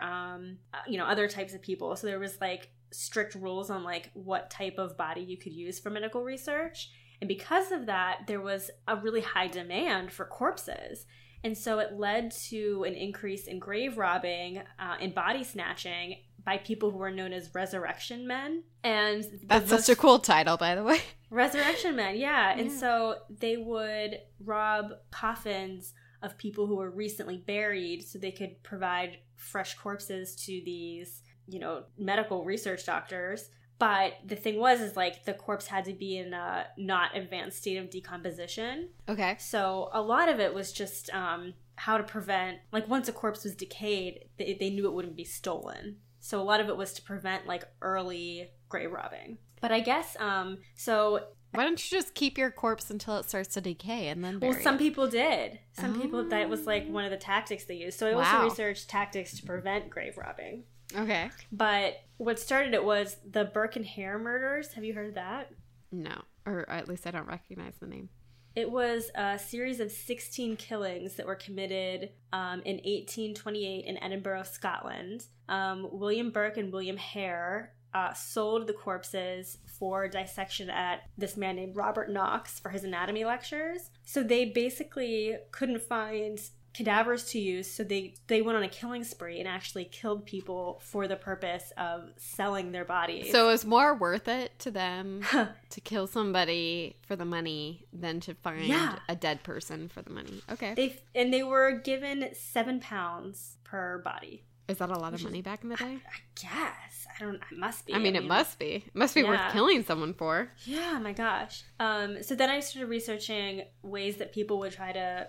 you know, other types of people. So there was, like, strict rules on like what type of body you could use for medical research. And because of that, there was a really high demand for corpses. And so it led to an increase in grave robbing and body snatching by people who were known as resurrection men. And that's such a cool title, by the way. Resurrection men, yeah. And so they would rob coffins of people who were recently buried so they could provide fresh corpses to these, you know, medical research doctors. But the thing was, is like the corpse had to be in a not advanced state of decomposition. Okay. So a lot of it was just how to prevent, like once a corpse was decayed, they knew it wouldn't be stolen. So a lot of it was to prevent like early grave robbing. But I guess, why don't you just keep your corpse until it starts to decay and then bury it? Well, some people did. Some people, that was like one of the tactics they used. So I also researched tactics to prevent grave robbing. Okay. But what started it was the Burke and Hare murders. Have you heard of that? No. Or at least I don't recognize the name. It was a series of 16 killings that were committed in 1828 in Edinburgh, Scotland. William Burke and William Hare sold the corpses for dissection at this man named Robert Knox for his anatomy lectures. So they basically couldn't find cadavers to use, so they went on a killing spree and actually killed people for the purpose of selling their bodies. So it was more worth it to them to kill somebody for the money than to find a dead person for the money. Okay. They were given 7 pounds per body. Is that a lot of money back in the day? I guess. It must be. I mean, it must be. It must be worth killing someone for. Yeah, my gosh. So then I started researching ways that people would try to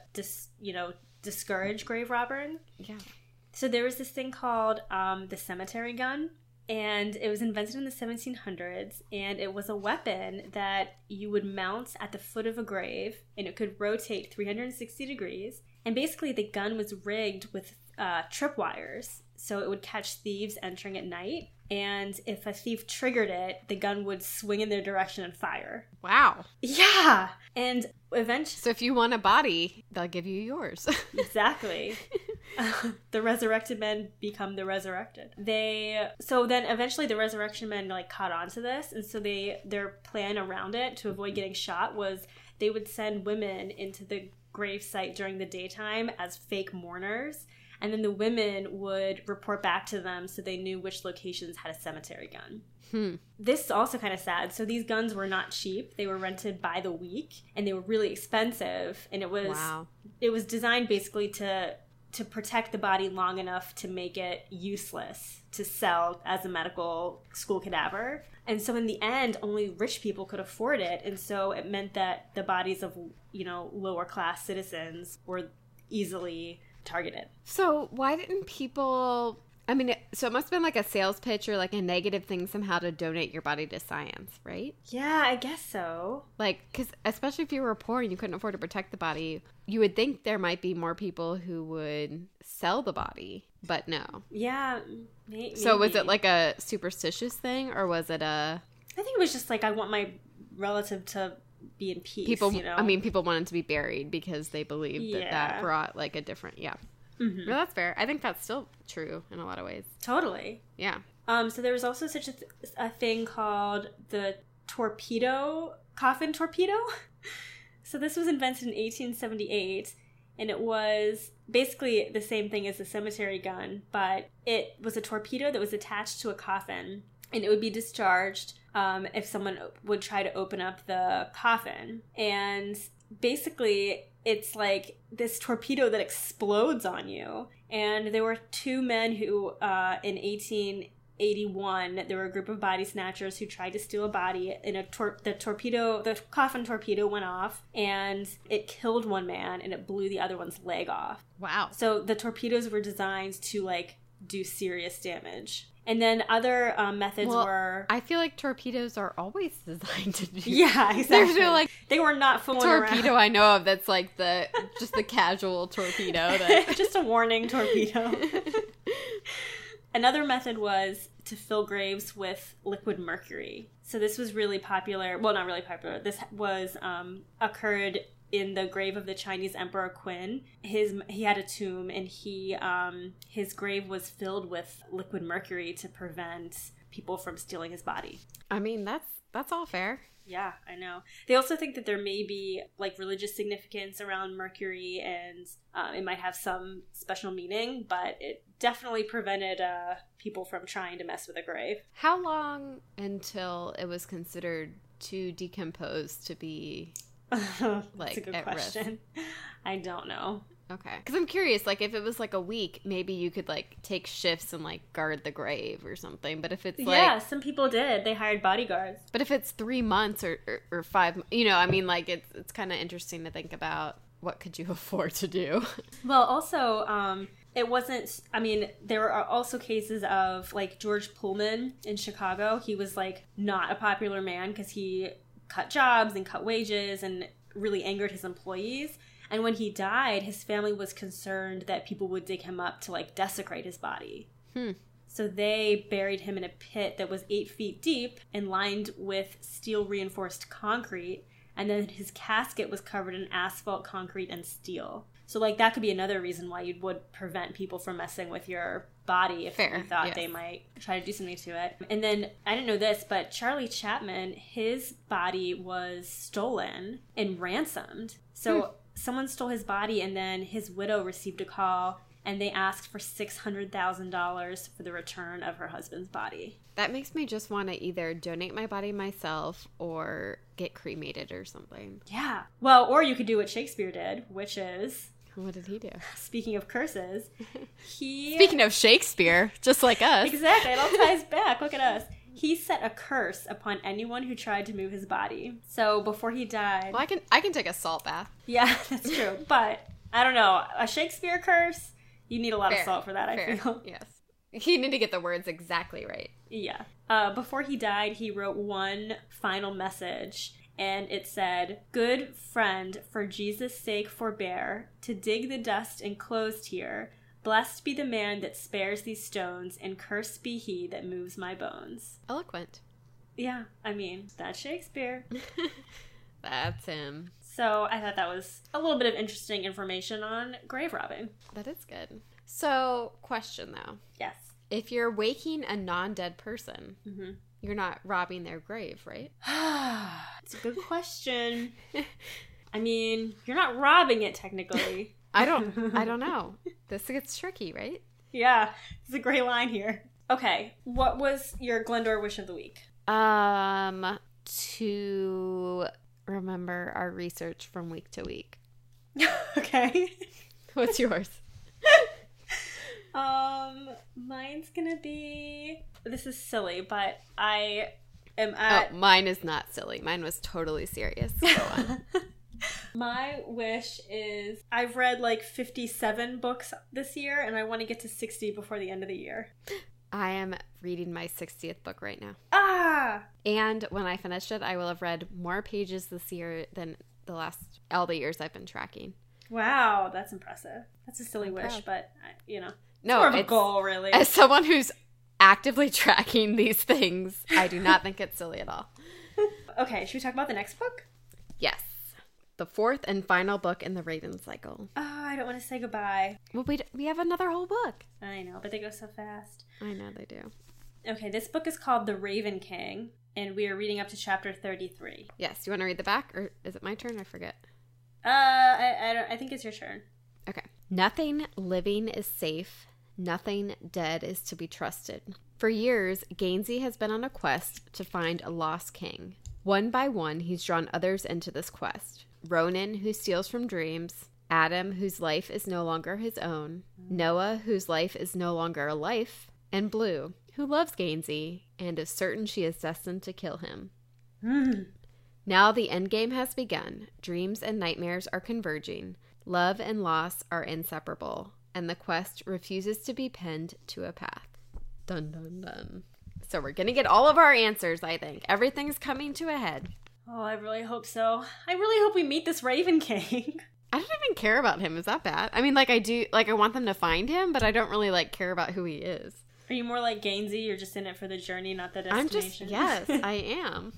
discourage grave robbing. Yeah. So there was this thing called the cemetery gun, and it was invented in the 1700s, and it was a weapon that you would mount at the foot of a grave, and it could rotate 360 degrees. And basically the gun was rigged with tripwires, so it would catch thieves entering at night, and if a thief triggered it, the gun would swing in their direction and fire. Wow. Yeah. And eventually, so if you want a body, they'll give you yours. Exactly. The resurrected men become the resurrected. So then eventually the resurrection men like caught on to this, and so their plan around it to avoid getting shot was they would send women into the grave site during the daytime as fake mourners. And then the women would report back to them so they knew which locations had a cemetery gun. This is also kind of sad. So these guns were not cheap. They were rented by the week, and they were really expensive. And it was It was designed basically to protect the body long enough to make it useless to sell as a medical school cadaver. And so in the end, only rich people could afford it. And so it meant that the bodies of, you know, lower class citizens were easily targeted. So why didn't people, so it must have been like a sales pitch or like a negative thing somehow to donate your body to science, right? Yeah, I guess so. Like, because especially if you were poor and you couldn't afford to protect the body, you would think there might be more people who would sell the body, but no. Yeah, maybe. So was it like a superstitious thing, or was it I think it was just like, I want my relative to be in peace, people, you know? I mean, people wanted to be buried because they believed that brought like a different, Mm-hmm. No, that's fair. I think that's still true in a lot of ways. Totally. Yeah. So there was also such a thing called the coffin torpedo. So this was invented in 1878, and it was basically the same thing as the cemetery gun, but it was a torpedo that was attached to a coffin, and it would be discharged if someone would try to open up the coffin. And basically, it's like this torpedo that explodes on you. And there were two men who, in 1881, there were a group of body snatchers who tried to steal a body. And the coffin torpedo went off, and it killed one man, and it blew the other one's leg off. Wow. So the torpedoes were designed to, like, do serious damage. And then other methods were... I feel like torpedoes are always designed to do... Yeah, exactly. They were not fooling around. Torpedo I know of that's like just the casual torpedo. Just a warning torpedo. Another method was to fill graves with liquid mercury. So this was really popular. Well, not really popular. This was occurred in the grave of the Chinese Emperor Qin. He had a tomb, and his grave was filled with liquid mercury to prevent people from stealing his body. I mean, that's all fair. Yeah, I know. They also think that there may be, like, religious significance around Mercury, and it might have some special meaning, but it definitely prevented people from trying to mess with a grave. How long until it was considered too decomposed to be, like, at question. Risk? I don't know. Okay. Because I'm curious, like, if it was, like, a week, maybe you could, like, take shifts and, like, guard the grave or something. But if it's, like... Yeah, some people did. They hired bodyguards. But if it's 3 months or 5 months, you know, I mean, like, it's kind of interesting to think about what could you afford to do. Well, also, it wasn't... I mean, there are also cases of, like, George Pullman in Chicago. He was, like, not a popular man because he cut jobs and cut wages and really angered his employees. And when he died, his family was concerned that people would dig him up to, like, desecrate his body. Hmm. So they buried him in a pit that was 8 feet deep and lined with steel-reinforced concrete. And then his casket was covered in asphalt, concrete, and steel. So, like, that could be another reason why you would prevent people from messing with your body if Fair. You thought yes. they might try to do something to it. And then, I didn't know this, but Charlie Chapman, his body was stolen and ransomed. So... Someone stole his body, and then his widow received a call, and they asked for $600,000 for the return of her husband's body. That makes me just want to either donate my body myself or get cremated or something. Yeah. Well, or you could do what Shakespeare did, which is... What did he do? Speaking of curses, he... Speaking of Shakespeare, just like us. Exactly. It all ties back. Look at us. He set a curse upon anyone who tried to move his body. So before he died... Well, I can take a salt bath. Yeah, that's true. But, I don't know, a Shakespeare curse, you need a lot Fair. Of salt for that, Fair. I feel. Yes. You need to get the words exactly right. Yeah. Before he died, he wrote one final message, and it said, "Good friend, for Jesus' sake forbear, to dig the dust enclosed here. Blessed be the man that spares these stones, and cursed be he that moves my bones." Eloquent. Yeah, I mean, that's Shakespeare. That's him. So I thought that was a little bit of interesting information on grave robbing. That is good. So, question though. Yes. If you're waking a non-dead person, mm-hmm. you're not robbing their grave, right? It's a good question. I mean, you're not robbing it technically. I don't know. This gets tricky, right? Yeah. There's a gray line here. Okay. What was your Glendor wish of the week? To remember our research from week to week. Okay. What's yours? Mine's gonna be... This is silly, but I am at... Oh, mine is not silly. Mine was totally serious. Go on. My wish is I've read like 57 books this year, and I want to get to 60 before the end of the year. I am reading my 60th book right now. Ah! And when I finish it, I will have read more pages this year than all the years I've been tracking. Wow, that's impressive. That's a silly wish, but, you know, it's more of a goal, really. As someone who's actively tracking these things, I do not think it's silly at all. Okay, should we talk about the next book? Yes. The fourth and final book in the Raven Cycle. Oh, I don't want to say goodbye. Well, we have another whole book. I know, but they go so fast. I know, they do. Okay, this book is called The Raven King, and we are reading up to chapter 33. Yes, you want to read the back, or is it my turn? I forget. I think it's your turn. Okay. Nothing living is safe. Nothing dead is to be trusted. For years, Gainsey has been on a quest to find a lost king. One by one, he's drawn others into this quest. Ronan, who steals from dreams, Adam, whose life is no longer his own, Noah, whose life is no longer a life, and Blue, who loves Gainsey and is certain she is destined to kill him. Mm. Now the endgame has begun. Dreams and nightmares are converging. Love and loss are inseparable, and the quest refuses to be pinned to a path. Dun, dun, dun. So we're going to get all of our answers, I think. Everything's coming to a head. Oh, I really hope so. I really hope we meet this Raven King. I don't even care about him. Is that bad? I mean, like, I do, like, I want them to find him, but I don't really, like, care about who he is. Are you more like Gainsey? You're just in it for the journey, not the destination? Yes, I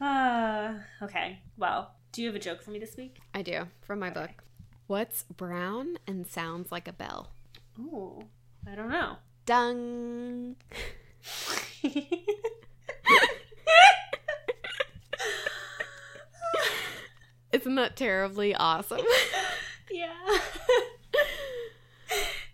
am. Okay. Well, do you have a joke for me this week? I do. From my book. What's brown and sounds like a bell? Ooh, I don't know. Dung. Isn't that terribly awesome? Yeah.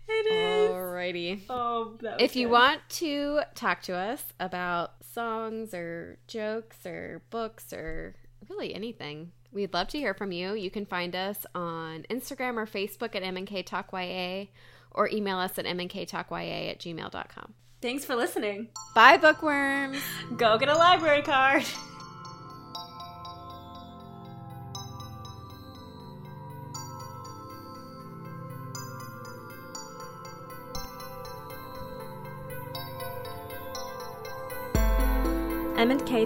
It is. Alrighty. Oh, that if good. You want to talk to us about songs or jokes or books or really anything, we'd love to hear from you. You can find us on Instagram or Facebook at M&K Talk YA or email us at mnktalkya@gmail.com. Thanks for listening. Bye, bookworms. Go get a library card. M&K